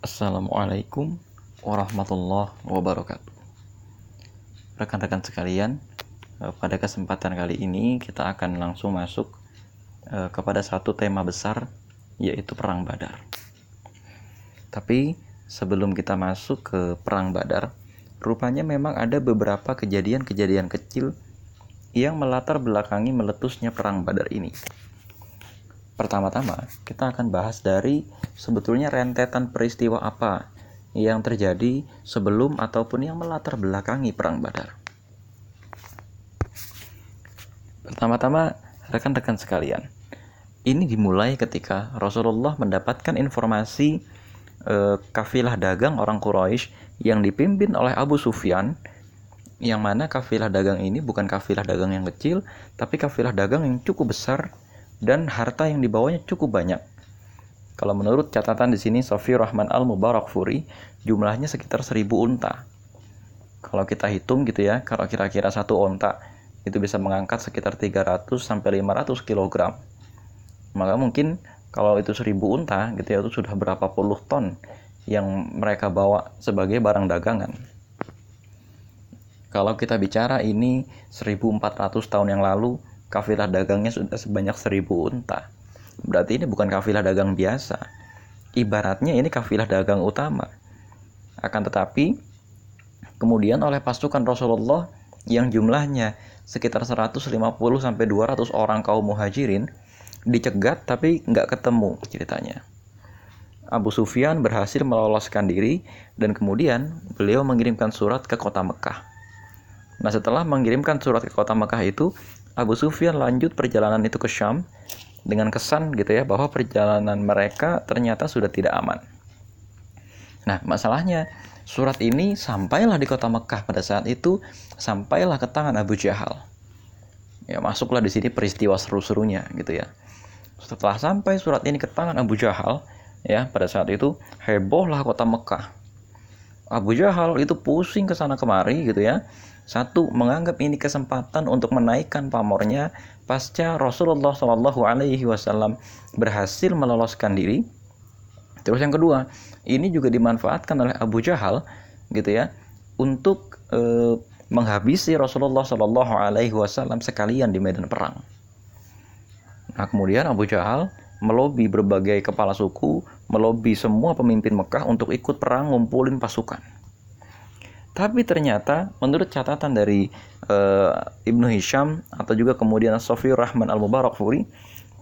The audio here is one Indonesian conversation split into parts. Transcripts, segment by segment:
Assalamualaikum warahmatullahi wabarakatuh. Rekan-rekan sekalian, pada kesempatan kali ini kita akan langsung masuk kepada satu tema besar, yaitu Perang Badar. Tapi sebelum kita masuk ke Perang Badar, rupanya memang ada beberapa kejadian-kejadian kecil yang melatar belakangi meletusnya Perang Badar ini. Pertama-tama, kita akan bahas dari sebetulnya rentetan peristiwa apa yang terjadi sebelum ataupun yang melatar belakangi Perang Badar. Pertama-tama, rekan-rekan sekalian, ini dimulai ketika Rasulullah mendapatkan informasi kafilah dagang orang Quraisy yang dipimpin oleh Abu Sufyan, yang mana kafilah dagang ini bukan kafilah dagang yang kecil, tapi kafilah dagang yang cukup besar dan harta yang dibawanya cukup banyak. Kalau menurut catatan di sini Safiyurrahman Al-Mubarakfuri, jumlahnya sekitar 1.000 unta. Kalau kita hitung gitu ya, kalau kira-kira satu unta itu bisa mengangkat sekitar 300 sampai 500 kg. Maka mungkin kalau itu 1.000 unta gitu ya, itu sudah berapa puluh ton yang mereka bawa sebagai barang dagangan. Kalau kita bicara ini 1.400 tahun yang lalu, kafilah dagangnya sudah sebanyak 1.000 unta. Berarti ini bukan kafilah dagang biasa. Ibaratnya ini kafilah dagang utama. Akan tetapi, kemudian oleh pasukan Rasulullah yang jumlahnya sekitar 150-200 orang kaum muhajirin, dicegat tapi nggak ketemu ceritanya. Abu Sufyan berhasil meloloskan diri dan kemudian beliau mengirimkan surat ke kota Mekah. Nah, setelah mengirimkan surat ke kota Mekah itu, Abu Sufyan lanjut perjalanan itu ke Syam dengan kesan gitu ya bahwa perjalanan mereka ternyata sudah tidak aman. Nah, masalahnya surat ini sampailah di kota Mekah pada saat itu, sampailah ke tangan Abu Jahal. Ya, masuklah di sini peristiwa seru-serunya gitu ya. Setelah sampai surat ini ke tangan Abu Jahal, ya pada saat itu hebohlah kota Mekah. Abu Jahal itu pusing ke sana kemari gitu ya. Satu, menganggap ini kesempatan untuk menaikkan pamornya pasca Rasulullah SAW berhasil meloloskan diri. Terus yang kedua, ini juga dimanfaatkan oleh Abu Jahal gitu ya untuk menghabisi Rasulullah SAW sekalian di medan perang. Nah, kemudian Abu Jahal melobi berbagai kepala suku, melobi semua pemimpin Mekah untuk ikut perang ngumpulin pasukan. Tapi ternyata menurut catatan dari Ibn Hisham atau juga kemudian Safiyurrahman Al-Mubarakfuri,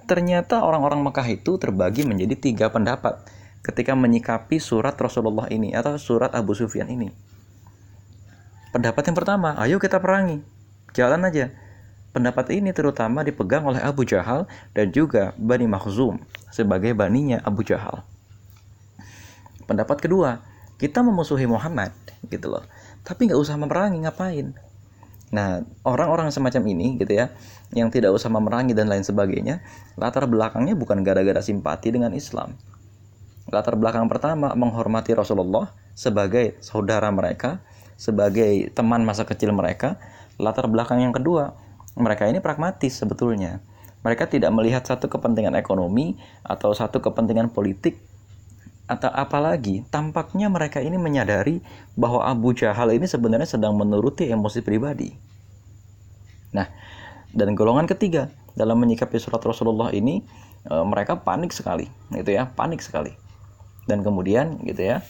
ternyata orang-orang Mekah itu terbagi menjadi 3 pendapat ketika menyikapi surat Rasulullah ini atau surat Abu Sufyan ini. Pendapat yang pertama, ayo kita perangi, jalan aja. Pendapat ini terutama dipegang oleh Abu Jahal dan juga Bani Mahzum sebagai baninya Abu Jahal. Pendapat kedua, kita memusuhi Muhammad gitu loh, tapi nggak usah memerangi, ngapain? Nah, orang-orang semacam ini gitu ya, yang tidak usah memerangi dan lain sebagainya, latar belakangnya bukan gara-gara simpati dengan Islam. Latar belakang pertama, menghormati Rasulullah sebagai saudara mereka, sebagai teman masa kecil mereka. Latar belakang yang kedua, mereka ini pragmatis sebetulnya. Mereka tidak melihat satu kepentingan ekonomi atau satu kepentingan politik. Atau apalagi, tampaknya mereka ini menyadari bahwa Abu Jahal ini sebenarnya sedang menuruti emosi pribadi. Nah, dan golongan ketiga dalam menyikapi surat Rasulullah ini, mereka panik sekali, gitu ya, panik sekali. Dan kemudian, gitu ya,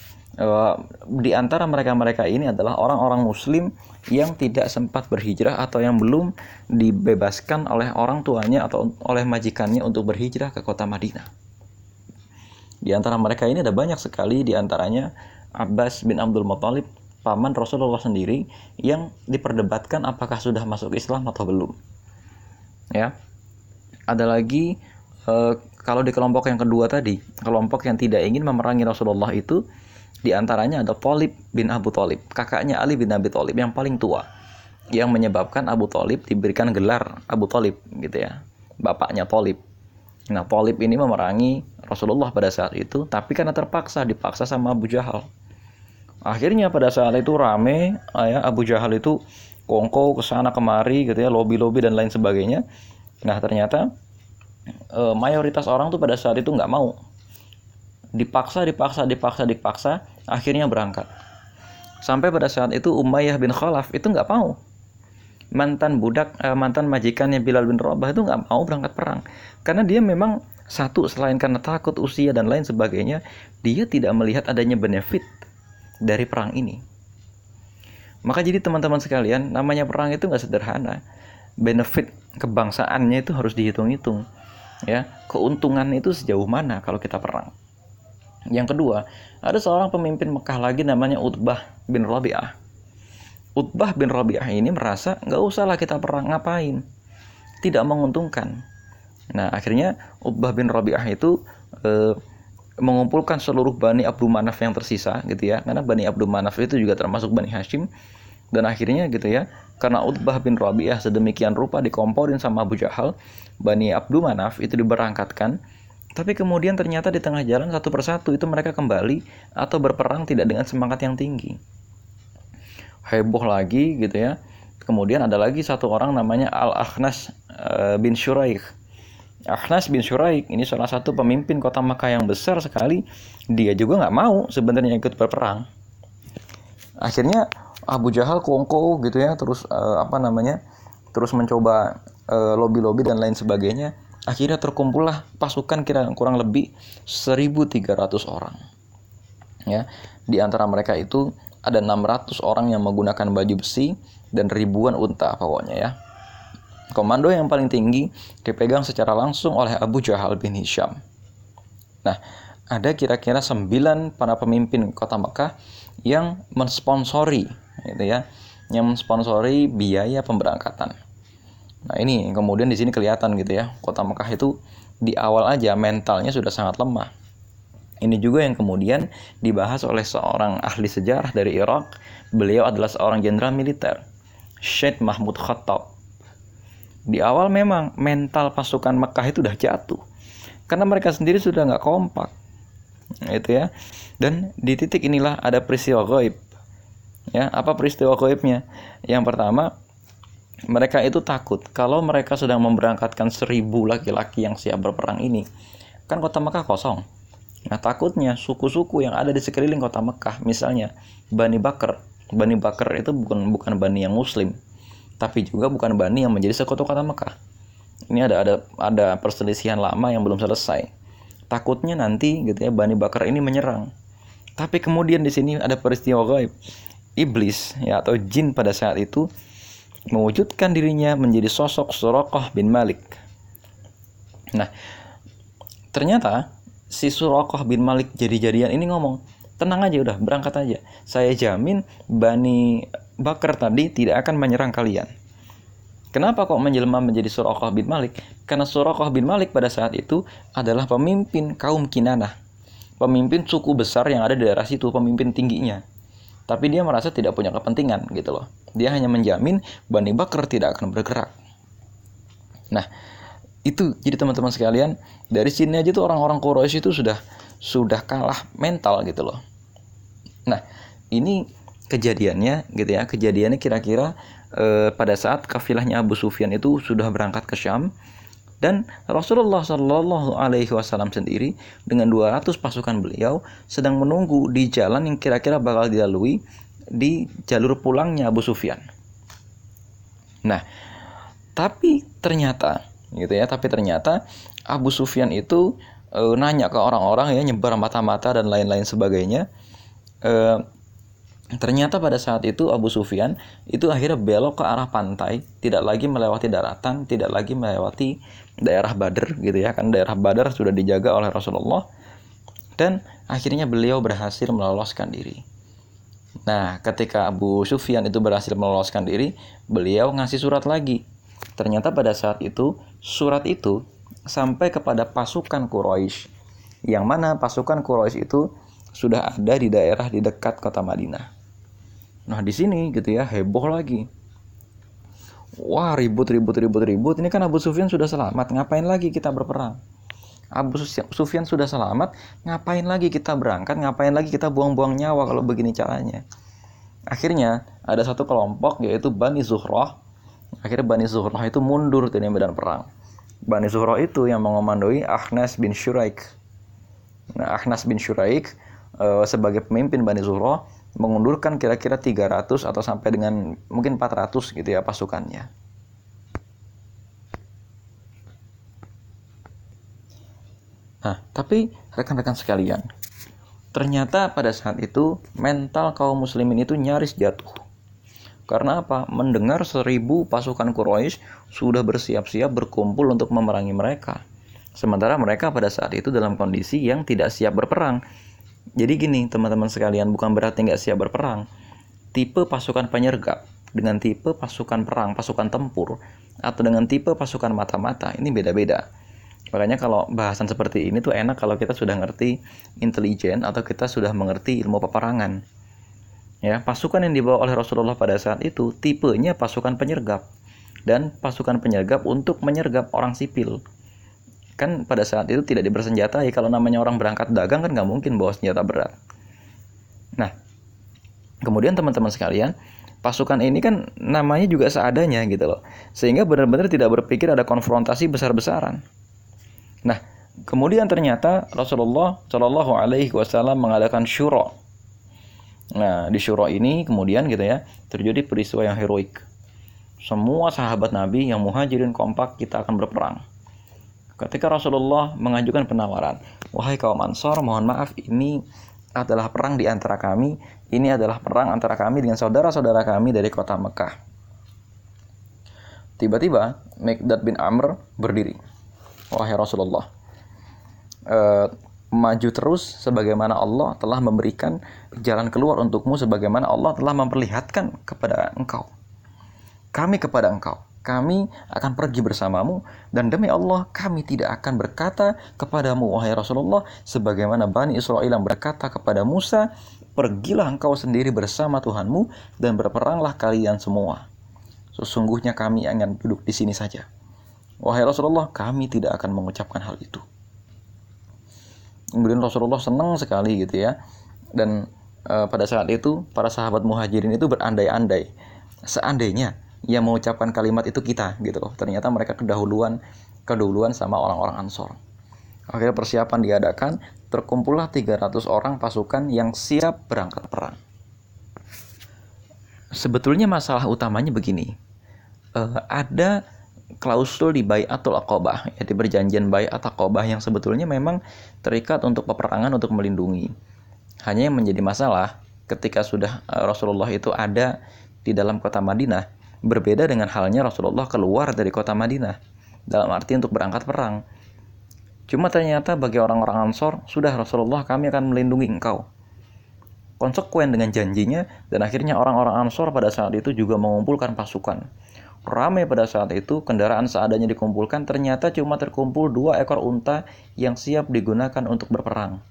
di antara mereka-mereka ini adalah orang-orang Muslim yang tidak sempat berhijrah atau yang belum dibebaskan oleh orang tuanya atau oleh majikannya untuk berhijrah ke kota Madinah. Di antara mereka ini ada banyak sekali, di antaranya Abbas bin Abdul Muttalib, paman Rasulullah sendiri, yang diperdebatkan apakah sudah masuk Islam atau belum. Ya, ada lagi kalau di kelompok yang kedua tadi, kelompok yang tidak ingin memerangi Rasulullah itu, di antaranya ada Thalib bin Abu Talib, kakaknya Ali bin Abi Talib yang paling tua, yang menyebabkan Abu Talib diberikan gelar Abu Talib gitu ya, bapaknya Thalib. Nah, Thalib ini memerangi Rasulullah pada saat itu, tapi karena terpaksa, dipaksa sama Abu Jahal. Akhirnya pada saat itu rame, ya, Abu Jahal itu kongko kesana kemari gitu ya, lobi-lobi dan lain sebagainya. Nah, ternyata mayoritas orang tuh pada saat itu nggak mau. Dipaksa, akhirnya berangkat. Sampai pada saat itu Umayyah bin Khalaf itu nggak mau. Mantan majikannya Bilal bin Rabah itu nggak mau berangkat perang. Karena dia memang satu, selain karena takut usia dan lain sebagainya, dia tidak melihat adanya benefit dari perang ini. Maka jadi teman-teman sekalian, namanya perang itu nggak sederhana. Benefit kebangsaannya itu harus dihitung-hitung. Ya, keuntungan itu sejauh mana kalau kita perang. Yang kedua, ada seorang pemimpin Mekah lagi namanya Utbah bin Rabi'ah. Utbah bin Rabi'ah ini merasa nggak usahlah kita perang, ngapain? Tidak menguntungkan. Nah, akhirnya Utbah bin Rabi'ah itu mengumpulkan seluruh Bani Abd Manaf yang tersisa, gitu ya. Karena Bani Abd Manaf itu juga termasuk Bani Hashim. Dan akhirnya, gitu ya, karena Utbah bin Rabi'ah sedemikian rupa dikomporin sama Abu Jahal, Bani Abd Manaf itu diberangkatkan. Tapi kemudian ternyata di tengah jalan satu persatu itu mereka kembali atau berperang tidak dengan semangat yang tinggi. Heboh lagi, gitu ya. Kemudian ada lagi satu orang namanya Al-Ahnas bin Syuraih. Akhnas bin Syariq ini salah satu pemimpin kota Makkah yang besar sekali. Dia juga nggak mau sebenarnya ikut berperang. Akhirnya Abu Jahal kongko gitu ya, terus terus mencoba lobby-lobby dan lain sebagainya. Akhirnya terkumpullah pasukan kurang lebih 1.300 orang. Ya, di antara mereka itu ada 600 orang yang menggunakan baju besi dan ribuan unta pokoknya ya. Komando yang paling tinggi dipegang secara langsung oleh Abu Jahal bin Hisham. Nah, ada kira-kira 9 para pemimpin kota Makkah yang mensponsori, gitu ya, yang mensponsori biaya pemberangkatan. Nah, ini kemudian di sini kelihatan gitu ya, kota Makkah itu di awal aja mentalnya sudah sangat lemah. Ini juga yang kemudian dibahas oleh seorang ahli sejarah dari Irak. Beliau adalah seorang jenderal militer, Syed Mahmud Khattab. Di awal memang mental pasukan Mekah itu sudah jatuh karena mereka sendiri sudah nggak kompak, itu ya. Dan di titik inilah ada peristiwa gaib. Ya, apa peristiwa gaibnya? Yang pertama, mereka itu takut kalau mereka sedang memberangkatkan 1.000 laki-laki yang siap berperang ini, kan kota Mekah kosong. Nah, takutnya suku-suku yang ada di sekeliling kota Mekah, misalnya Bani Bakr. Bani Bakr itu bukan Bani yang Muslim, tapi juga bukan Bani yang menjadi sekutu kota Mekah. Ini ada perselisihan lama yang belum selesai. Takutnya nanti gitu ya Bani Bakr ini menyerang. Tapi kemudian di sini ada peristiwa gaib. Iblis ya atau jin pada saat itu mewujudkan dirinya menjadi sosok Suraqah bin Malik. Nah, ternyata si Suraqah bin Malik jadi-jadian ini ngomong, "Tenang aja udah, berangkat aja. Saya jamin Bani Bakr tadi tidak akan menyerang kalian." Kenapa kok menjelma menjadi Suraqah bin Malik? Karena Suraqah bin Malik pada saat itu adalah pemimpin kaum Kinanah, pemimpin suku besar yang ada di daerah situ, pemimpin tingginya. Tapi dia merasa tidak punya kepentingan gitu loh. Dia hanya menjamin Bani Bakr tidak akan bergerak. Nah, itu jadi teman-teman sekalian, dari sini aja tuh orang-orang Quraisy itu sudah kalah mental gitu loh. Nah, ini kejadiannya gitu ya, kejadiannya kira-kira pada saat kafilahnya Abu Sufyan itu sudah berangkat ke Syam, dan Rasulullah Shallallahu Alaihi Wasallam sendiri dengan 200 pasukan beliau sedang menunggu di jalan yang kira-kira bakal dilalui di jalur pulangnya Abu Sufyan. Nah, tapi ternyata Abu Sufyan itu nanya ke orang-orang ya, nyebar mata-mata dan lain-lain sebagainya. Ternyata pada saat itu Abu Sufyan itu akhirnya belok ke arah pantai, tidak lagi melewati daratan, tidak lagi melewati daerah Badar gitu ya, kan daerah Badar sudah dijaga oleh Rasulullah, dan akhirnya beliau berhasil meloloskan diri. Nah, ketika Abu Sufyan itu berhasil meloloskan diri, beliau ngasih surat lagi. Ternyata pada saat itu surat itu sampai kepada pasukan Quraisy, yang mana pasukan Quraisy itu sudah ada di daerah di dekat kota Madinah. Nah, di sini gitu ya heboh lagi. Wah, ribut. Ini kan Abu Sufyan sudah selamat, ngapain lagi kita berperang? Abu Sufyan sudah selamat, ngapain lagi kita berangkat? Ngapain lagi kita buang-buang nyawa kalau begini caranya? Akhirnya ada satu kelompok yaitu Bani Zuhroh. Akhirnya Bani Zuhroh itu mundur dari medan perang. Bani Zuhroh itu yang mengomandoi Akhnas bin Syuraih. Akhnas bin Syuraih sebagai pemimpin Bani Zuhroh mengundurkan kira-kira 300 atau sampai dengan mungkin 400 gitu ya pasukannya. Nah, tapi rekan-rekan sekalian, ternyata pada saat itu mental kaum muslimin itu nyaris jatuh. Karena apa? Mendengar 1.000 pasukan Quraisy sudah bersiap-siap berkumpul untuk memerangi mereka. Sementara mereka pada saat itu dalam kondisi yang tidak siap berperang. Jadi gini teman-teman sekalian, bukan berarti nggak siap berperang. Tipe pasukan penyergap dengan tipe pasukan perang, pasukan tempur, atau dengan tipe pasukan mata-mata ini beda-beda. Makanya kalau bahasan seperti ini tuh enak kalau kita sudah ngerti intelijen atau kita sudah mengerti ilmu peperangan. Ya, pasukan yang dibawa oleh Rasulullah pada saat itu tipenya pasukan penyergap, dan pasukan penyergap untuk menyergap orang sipil. Kan pada saat itu tidak dibersenjatai. Kalau namanya orang berangkat dagang kan nggak mungkin bawa senjata berat. Nah, kemudian teman-teman sekalian, pasukan ini kan namanya juga seadanya gitu loh, sehingga benar-benar tidak berpikir ada konfrontasi besar-besaran. Nah, kemudian ternyata Rasulullah Shallallahu Alaihi Wasallam mengadakan syura. Nah, di syura ini kemudian gitu ya terjadi peristiwa yang heroik. Semua sahabat Nabi yang muhajirin kompak, kita akan berperang. Ketika Rasulullah mengajukan penawaran, wahai kaum Ansar, mohon maaf, ini adalah perang di antara kami. Ini adalah perang antara kami dengan saudara-saudara kami dari kota Mekah. Tiba-tiba Mikdad bin Amr berdiri. Wahai Rasulullah, maju terus sebagaimana Allah telah memberikan jalan keluar untukmu, sebagaimana Allah telah memperlihatkan kepada engkau. Kami kepada engkau, kami akan pergi bersamamu, dan demi Allah kami tidak akan berkata kepadamu, wahai Rasulullah, sebagaimana Bani Israil yang berkata kepada Musa, pergilah engkau sendiri bersama Tuhanmu dan berperanglah kalian semua. Sesungguhnya kami hanya duduk di sini saja. Wahai Rasulullah, kami tidak akan mengucapkan hal itu. Kemudian Rasulullah senang sekali gitu ya. Dan pada saat itu para sahabat muhajirin itu berandai-andai, seandainya yang mengucapkan kalimat itu kita gitu loh. Ternyata mereka kedahuluan sama orang-orang Ansor. Akhirnya persiapan diadakan, terkumpullah 300 orang pasukan yang siap berangkat perang. Sebetulnya masalah utamanya begini. Ada klausul di Baiatul Aqabah, yaitu perjanjian Baiatul Aqabah yang sebetulnya memang terikat untuk peperangan, untuk melindungi. Hanya yang menjadi masalah ketika sudah Rasulullah itu ada di dalam kota Madinah, berbeda dengan halnya Rasulullah keluar dari kota Madinah dalam arti untuk berangkat perang. Cuma ternyata bagi orang-orang Ansor, sudah Rasulullah, kami akan melindungi engkau, konsekuen dengan janjinya. Dan akhirnya orang-orang Ansor pada saat itu juga mengumpulkan pasukan. Ramai pada saat itu, kendaraan seadanya dikumpulkan, ternyata cuma terkumpul 2 ekor unta yang siap digunakan untuk berperang.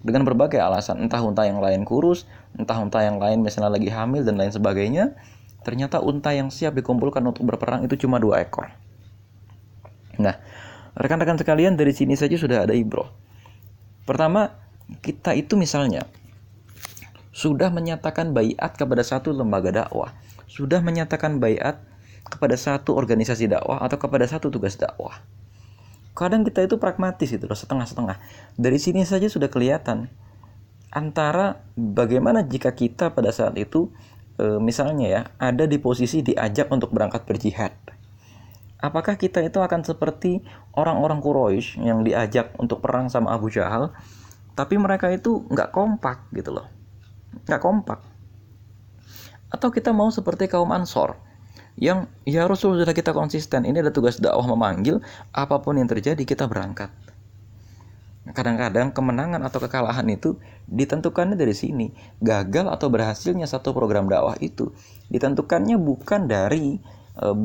Dengan berbagai alasan, entah unta yang lain kurus, entah unta yang lain misalnya lagi hamil dan lain sebagainya, ternyata unta yang siap dikumpulkan untuk berperang itu cuma 2 ekor. Nah, rekan-rekan sekalian, dari sini saja sudah ada ibroh. Pertama, kita itu misalnya sudah menyatakan baiat kepada satu lembaga dakwah, sudah menyatakan baiat kepada satu organisasi dakwah atau kepada satu tugas dakwah. Kadang kita itu pragmatis itu loh, setengah-setengah. Dari sini saja sudah kelihatan antara bagaimana jika kita pada saat itu misalnya ya ada di posisi diajak untuk berangkat berjihad. Apakah kita itu akan seperti orang-orang Quraisy yang diajak untuk perang sama Abu Jahal, tapi mereka itu nggak kompak gitu loh, nggak kompak? Atau kita mau seperti kaum Ansor yang ya Rasul sudah kita konsisten, ini ada tugas dakwah memanggil, apapun yang terjadi kita berangkat. Kadang-kadang kemenangan atau kekalahan itu ditentukannya dari sini. Gagal atau berhasilnya satu program dakwah itu ditentukannya bukan dari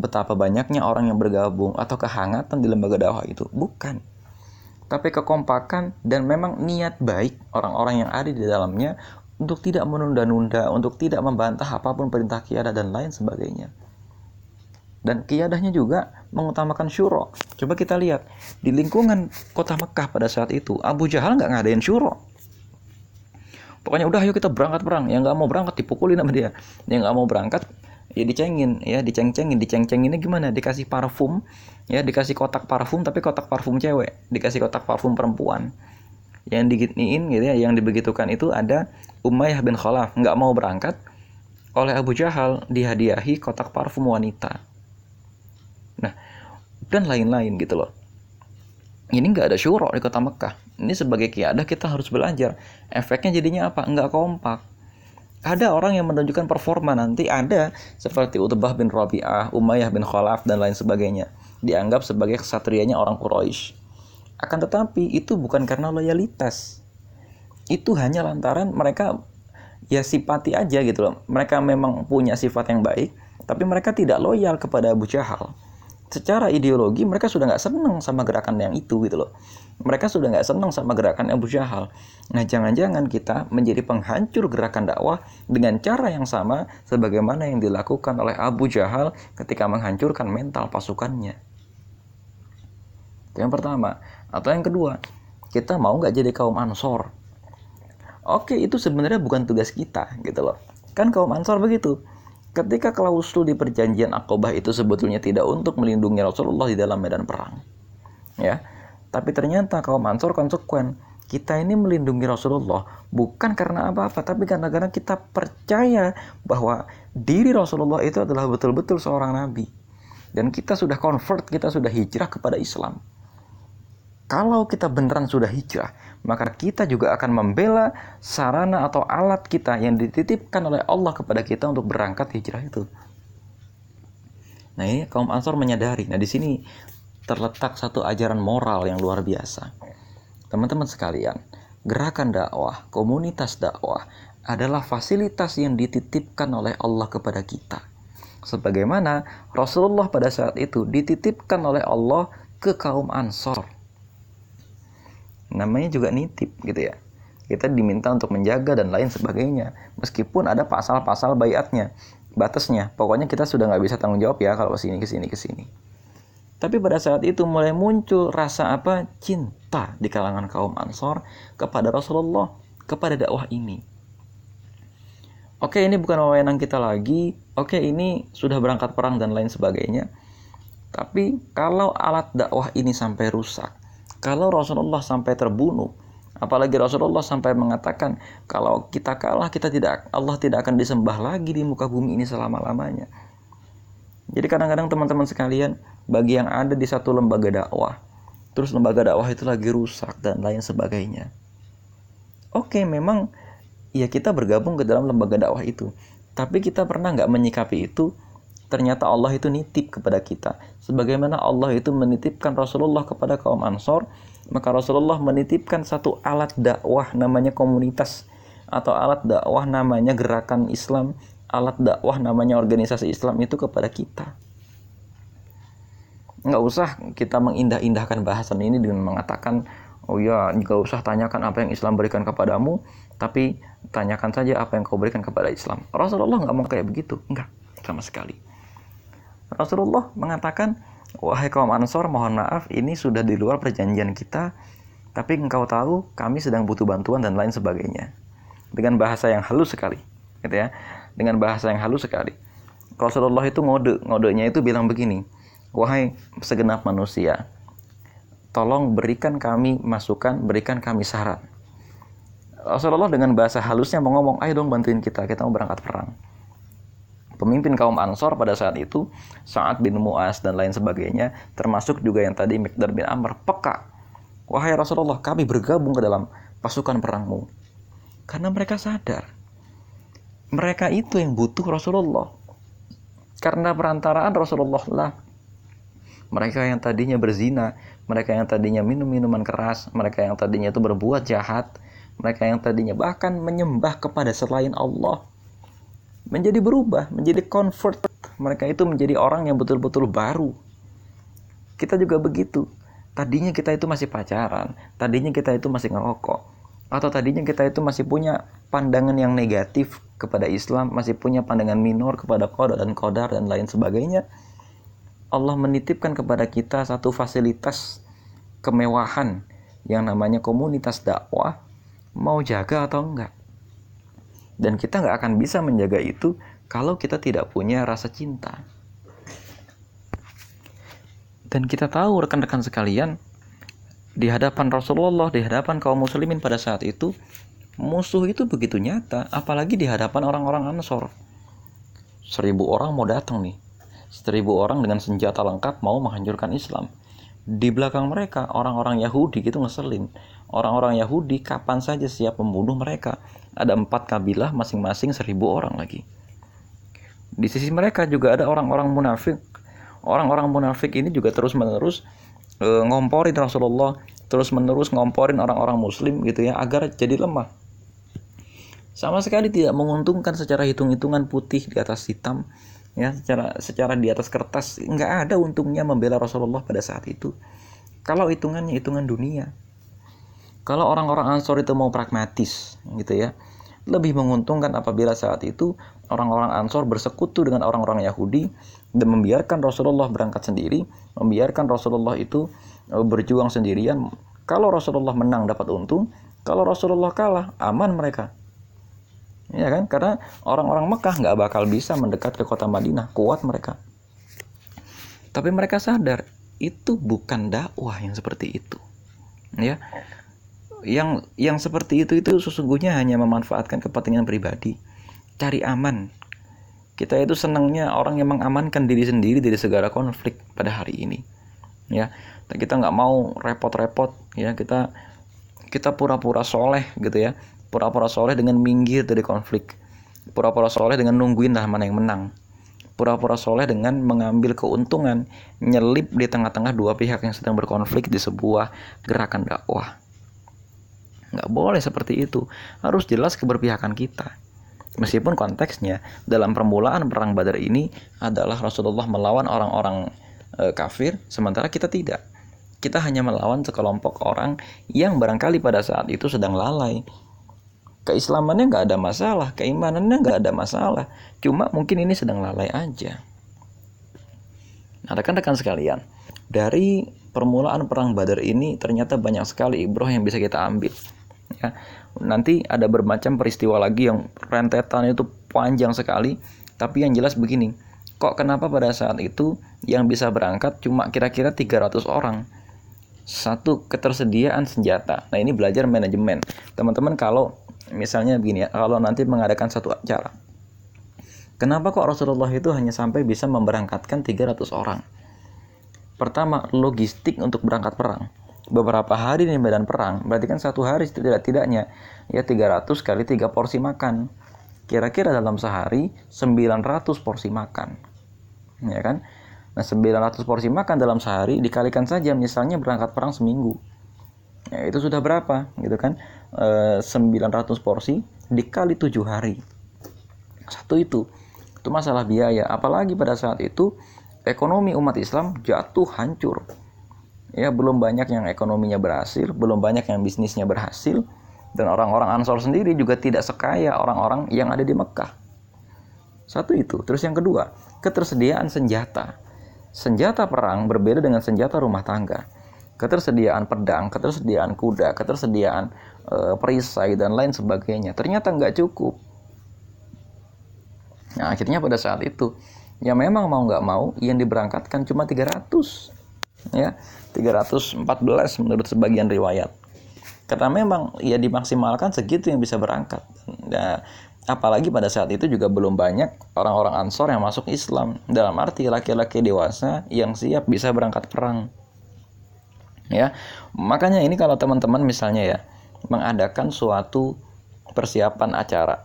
betapa banyaknya orang yang bergabung atau kehangatan di lembaga dakwah itu, bukan, tapi kekompakan dan memang niat baik orang-orang yang ada di dalamnya untuk tidak menunda-nunda, untuk tidak membantah apapun perintah qiyadah dan lain sebagainya. Dan qiyadahnya juga mengutamakan syura. Coba kita lihat, di lingkungan kota Mekah pada saat itu, Abu Jahal nggak ngadain syura. Pokoknya udah, ayo kita berangkat perang. Yang nggak mau berangkat dipukulin sama dia. Yang nggak mau berangkat ya dicengin, ya diceng-cengin. Diceng-cenginnya gimana? Dikasih parfum, ya dikasih kotak parfum, tapi kotak parfum cewek, dikasih kotak parfum perempuan. yang diginiin gitu ya, yang dibegitukan itu ada Umayyah bin Khalaf, nggak mau berangkat, oleh Abu Jahal dihadiahi kotak parfum wanita. Nah, dan lain-lain gitu loh. Ini nggak ada syuro di kota Mekah. Ini sebagai kiadah kita harus belajar. Efeknya jadinya apa? Nggak kompak. Ada orang yang menunjukkan performa nanti ada seperti Utbah bin Rabi'ah, Umayyah bin Khalaf, dan lain sebagainya. Dianggap sebagai kesatrianya orang Quraisy. Akan tetapi itu bukan karena loyalitas. Itu hanya lantaran mereka ya simpati aja gitu loh. Mereka memang punya sifat yang baik, tapi mereka tidak loyal kepada Abu Jahal. Secara ideologi mereka sudah nggak senang sama gerakan yang itu gitu loh. Mereka sudah nggak senang sama gerakan Abu Jahal. Nah, jangan-jangan kita menjadi penghancur gerakan dakwah dengan cara yang sama sebagaimana yang dilakukan oleh Abu Jahal ketika menghancurkan mental pasukannya. Itu yang pertama. Atau yang kedua, kita mau nggak jadi kaum Ansor? Oke, itu sebenarnya bukan tugas kita gitu loh. Kan kaum Ansor begitu. Ketika klausul di perjanjian Aqabah itu sebetulnya tidak untuk melindungi Rasulullah di dalam medan perang. Ya. Tapi ternyata kaum Ansor konsekuen. Kita ini melindungi Rasulullah bukan karena apa-apa, tapi karena kita percaya bahwa diri Rasulullah itu adalah betul-betul seorang nabi. Dan kita sudah convert, kita sudah hijrah kepada Islam. Kalau kita beneran sudah hijrah, maka kita juga akan membela sarana atau alat kita yang dititipkan oleh Allah kepada kita untuk berangkat hijrah itu. Nah, ini kaum Ansor menyadari. Nah, di sini terletak satu ajaran moral yang luar biasa. Teman-teman sekalian, gerakan dakwah, komunitas dakwah adalah fasilitas yang dititipkan oleh Allah kepada kita. Sebagaimana Rasulullah pada saat itu dititipkan oleh Allah ke kaum Ansor. Namanya juga nitip gitu ya. Kita diminta untuk menjaga dan lain sebagainya. Meskipun ada pasal-pasal baiatnya, batasnya. Pokoknya kita sudah nggak bisa tanggung jawab ya kalau kesini. Tapi pada saat itu mulai muncul rasa apa? Cinta di kalangan kaum Ansor kepada Rasulullah, kepada dakwah ini. Oke, ini bukan wewenang kita lagi. Oke, ini sudah berangkat perang dan lain sebagainya. Tapi kalau alat dakwah ini sampai rusak, kalau Rasulullah sampai terbunuh, apalagi Rasulullah sampai mengatakan kalau kita kalah, Allah tidak akan disembah lagi di muka bumi ini selama-lamanya. Jadi kadang-kadang teman-teman sekalian, bagi yang ada di satu lembaga dakwah, terus lembaga dakwah itu lagi rusak dan lain sebagainya. Oke, memang ya kita bergabung ke dalam lembaga dakwah itu. Tapi kita pernah nggak menyikapi itu? Ternyata Allah itu nitip kepada kita. Sebagaimana Allah itu menitipkan Rasulullah kepada kaum Ansor, maka Rasulullah menitipkan satu alat dakwah namanya komunitas, atau alat dakwah namanya gerakan Islam, alat dakwah namanya organisasi Islam itu kepada kita. Nggak usah kita mengindah-indahkan bahasan ini dengan mengatakan, oh ya, nggak usah tanyakan apa yang Islam berikan kepadamu, tapi tanyakan saja apa yang kau berikan kepada Islam. Rasulullah nggak mau kayak begitu, nggak sama sekali. Rasulullah mengatakan, wahai kaum Ansor, mohon maaf, ini sudah di luar perjanjian kita, tapi engkau tahu kami sedang butuh bantuan dan lain sebagainya. Dengan bahasa yang halus sekali, gitu ya. Rasulullah itu ngodenya itu bilang begini, wahai segenap manusia, tolong berikan kami masukan, berikan kami saran. Rasulullah dengan bahasa halusnya mau ngomong, ayo dong bantuin kita, kita mau berangkat perang. Pemimpin kaum Ansor pada saat itu, Sa'ad bin Mu'adz dan lain sebagainya, termasuk juga yang tadi Mikdad bin Amr, peka. Wahai Rasulullah, kami bergabung ke dalam pasukan perangmu. Karena mereka sadar, mereka itu yang butuh Rasulullah. Karena perantaraan Rasulullah lah, mereka yang tadinya berzina, mereka yang tadinya minum minuman keras, mereka yang tadinya itu berbuat jahat, mereka yang tadinya bahkan menyembah kepada selain Allah, menjadi berubah, menjadi convert. Mereka itu menjadi orang yang betul-betul baru. Kita juga begitu. Tadinya kita itu masih pacaran, tadinya kita itu masih ngerokok, atau tadinya kita itu masih punya pandangan yang negatif kepada Islam, masih punya pandangan minor kepada qada dan qadar dan lain sebagainya. Allah menitipkan kepada kita satu fasilitas kemewahan yang namanya komunitas dakwah, mau jaga atau enggak. Dan kita enggak akan bisa menjaga itu kalau kita tidak punya rasa cinta. Dan kita tahu rekan-rekan sekalian, di hadapan Rasulullah, di hadapan kaum muslimin pada saat itu, musuh itu begitu nyata, apalagi di hadapan orang-orang Ansor. 1,000 orang mau datang nih. 1,000 orang dengan senjata lengkap mau menghancurkan Islam. Di belakang mereka orang-orang Yahudi gitu ngeselin. Orang-orang Yahudi kapan saja siap membunuh mereka. Ada 4 kabilah masing-masing 1,000 orang lagi. Di sisi mereka juga ada orang-orang munafik. Orang-orang munafik ini juga terus-menerus ngomporin Rasulullah, terus-menerus ngomporin orang-orang muslim gitu ya, agar jadi lemah. Sama sekali tidak menguntungkan secara hitung-hitungan, putih di atas hitam ya, secara di atas kertas enggak ada untungnya membela Rasulullah pada saat itu. Kalau hitungannya hitungan dunia. Kalau orang-orang Ansor itu mau pragmatis gitu ya. Lebih menguntungkan apabila saat itu orang-orang Ansor bersekutu dengan orang-orang Yahudi dan membiarkan Rasulullah berangkat sendiri, membiarkan Rasulullah itu berjuang sendirian. Kalau Rasulullah menang dapat untung, kalau Rasulullah kalah aman mereka. Ya kan? Karena orang-orang Mekah nggak bakal bisa mendekat ke kota Madinah, kuat mereka. Tapi mereka sadar itu bukan dakwah yang seperti itu. Ya. Yang seperti itu sesungguhnya hanya memanfaatkan kepentingan pribadi, cari aman. Kita itu senangnya orang yang mengamankan diri sendiri dari segala konflik pada hari ini. Ya, kita nggak mau repot-repot. Ya, kita pura-pura soleh gitu ya, pura-pura soleh dengan minggir dari konflik, pura-pura soleh dengan nungguin lah mana yang menang, pura-pura soleh dengan mengambil keuntungan, nyelip di tengah-tengah dua pihak yang sedang berkonflik di sebuah gerakan dakwah. Nggak boleh seperti itu. Harus jelas keberpihakan kita. Meskipun konteksnya dalam permulaan perang Badar ini adalah Rasulullah melawan orang-orang kafir, sementara kita tidak. Kita hanya melawan sekelompok orang yang barangkali pada saat itu sedang lalai. Keislamannya nggak ada masalah, keimanannya nggak ada masalah. Cuma mungkin ini sedang lalai aja. Nah, rekan-rekan sekalian, dari permulaan perang Badar ini ternyata banyak sekali ibroh yang bisa kita ambil. Ya, nanti ada bermacam peristiwa lagi yang rentetan itu panjang sekali, tapi yang jelas begini, kok kenapa pada saat itu yang bisa berangkat cuma kira-kira 300 orang. Satu, ketersediaan senjata. Nah, ini belajar manajemen. Teman-teman, kalau misalnya begini ya, kalau nanti mengadakan satu acara, kenapa kok Rasulullah itu hanya sampai bisa memberangkatkan 300 orang? Pertama, logistik untuk berangkat perang. Beberapa hari di medan perang, berarti kan 1 hari tidak-tidaknya ya 300 kali 3 porsi makan. Kira-kira dalam sehari 900 porsi makan. Ya kan? Nah, 900 porsi makan dalam sehari dikalikan saja misalnya berangkat perang seminggu. Ya, itu sudah berapa gitu kan? 900 porsi dikali 7 hari. Satu itu. Itu masalah biaya, apalagi pada saat itu ekonomi umat Islam jatuh hancur. Ya, belum banyak yang ekonominya berhasil, belum banyak yang bisnisnya berhasil, dan orang-orang Ansor sendiri juga tidak sekaya orang-orang yang ada di Mekah. Satu itu. Terus yang kedua, ketersediaan senjata. Senjata perang berbeda dengan senjata rumah tangga. Ketersediaan pedang, ketersediaan kuda, ketersediaan perisai dan lain sebagainya. Ternyata nggak cukup. Nah, akhirnya pada saat itu, ya memang mau nggak mau, yang diberangkatkan cuma 300. Ya, 314 menurut sebagian riwayat. Karena memang ya dimaksimalkan segitu yang bisa berangkat. Nah, apalagi pada saat itu juga belum banyak orang-orang Ansor yang masuk Islam. Dalam arti laki-laki dewasa yang siap bisa berangkat perang. Ya, makanya ini kalau teman-teman misalnya ya mengadakan suatu persiapan acara,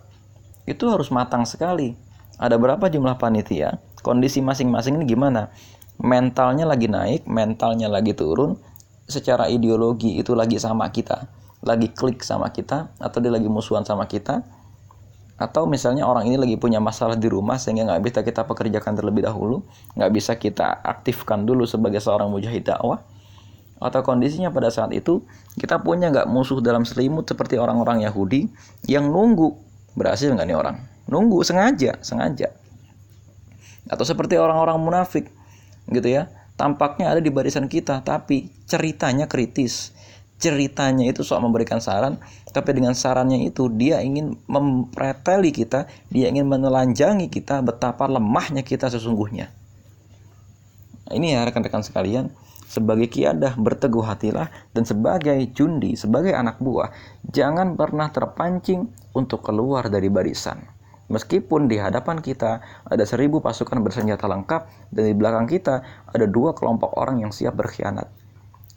itu harus matang sekali. Ada berapa jumlah panitia? Kondisi masing-masing ini gimana? Mentalnya lagi naik, mentalnya lagi turun, secara ideologi itu lagi sama kita, lagi klik sama kita, atau dia lagi musuhan sama kita, atau misalnya orang ini lagi punya masalah di rumah sehingga nggak bisa kita pekerjakan terlebih dahulu, nggak bisa kita aktifkan dulu sebagai seorang mujahid dakwah, atau kondisinya pada saat itu kita punya nggak musuh dalam selimut seperti orang-orang Yahudi yang nunggu berhasil nggak nih orang, nunggu sengaja, atau seperti orang-orang munafik gitu ya, tampaknya ada di barisan kita tapi ceritanya kritis, ceritanya itu sok memberikan saran, tapi dengan sarannya itu dia ingin mempreteli kita, dia ingin menelanjangi kita betapa lemahnya kita sesungguhnya. Ini ya rekan-rekan sekalian, sebagai kiadah berteguh hatilah, dan sebagai jundi, sebagai anak buah, jangan pernah terpancing untuk keluar dari barisan. Meskipun di hadapan kita ada 1,000 pasukan bersenjata lengkap, dan di belakang kita ada 2 kelompok orang yang siap berkhianat.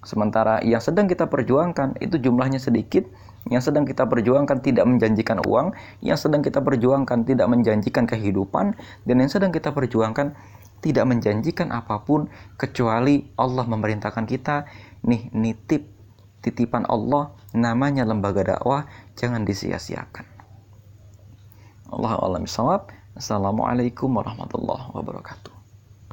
Sementara yang sedang kita perjuangkan itu jumlahnya sedikit, yang sedang kita perjuangkan tidak menjanjikan uang, yang sedang kita perjuangkan tidak menjanjikan kehidupan, dan yang sedang kita perjuangkan tidak menjanjikan apapun kecuali Allah memerintahkan kita, nih nitip, titipan Allah, namanya lembaga dakwah, jangan disia-siakan. Allahu a'lam bishawab. Assalamualaikum warahmatullahi wabarakatuh.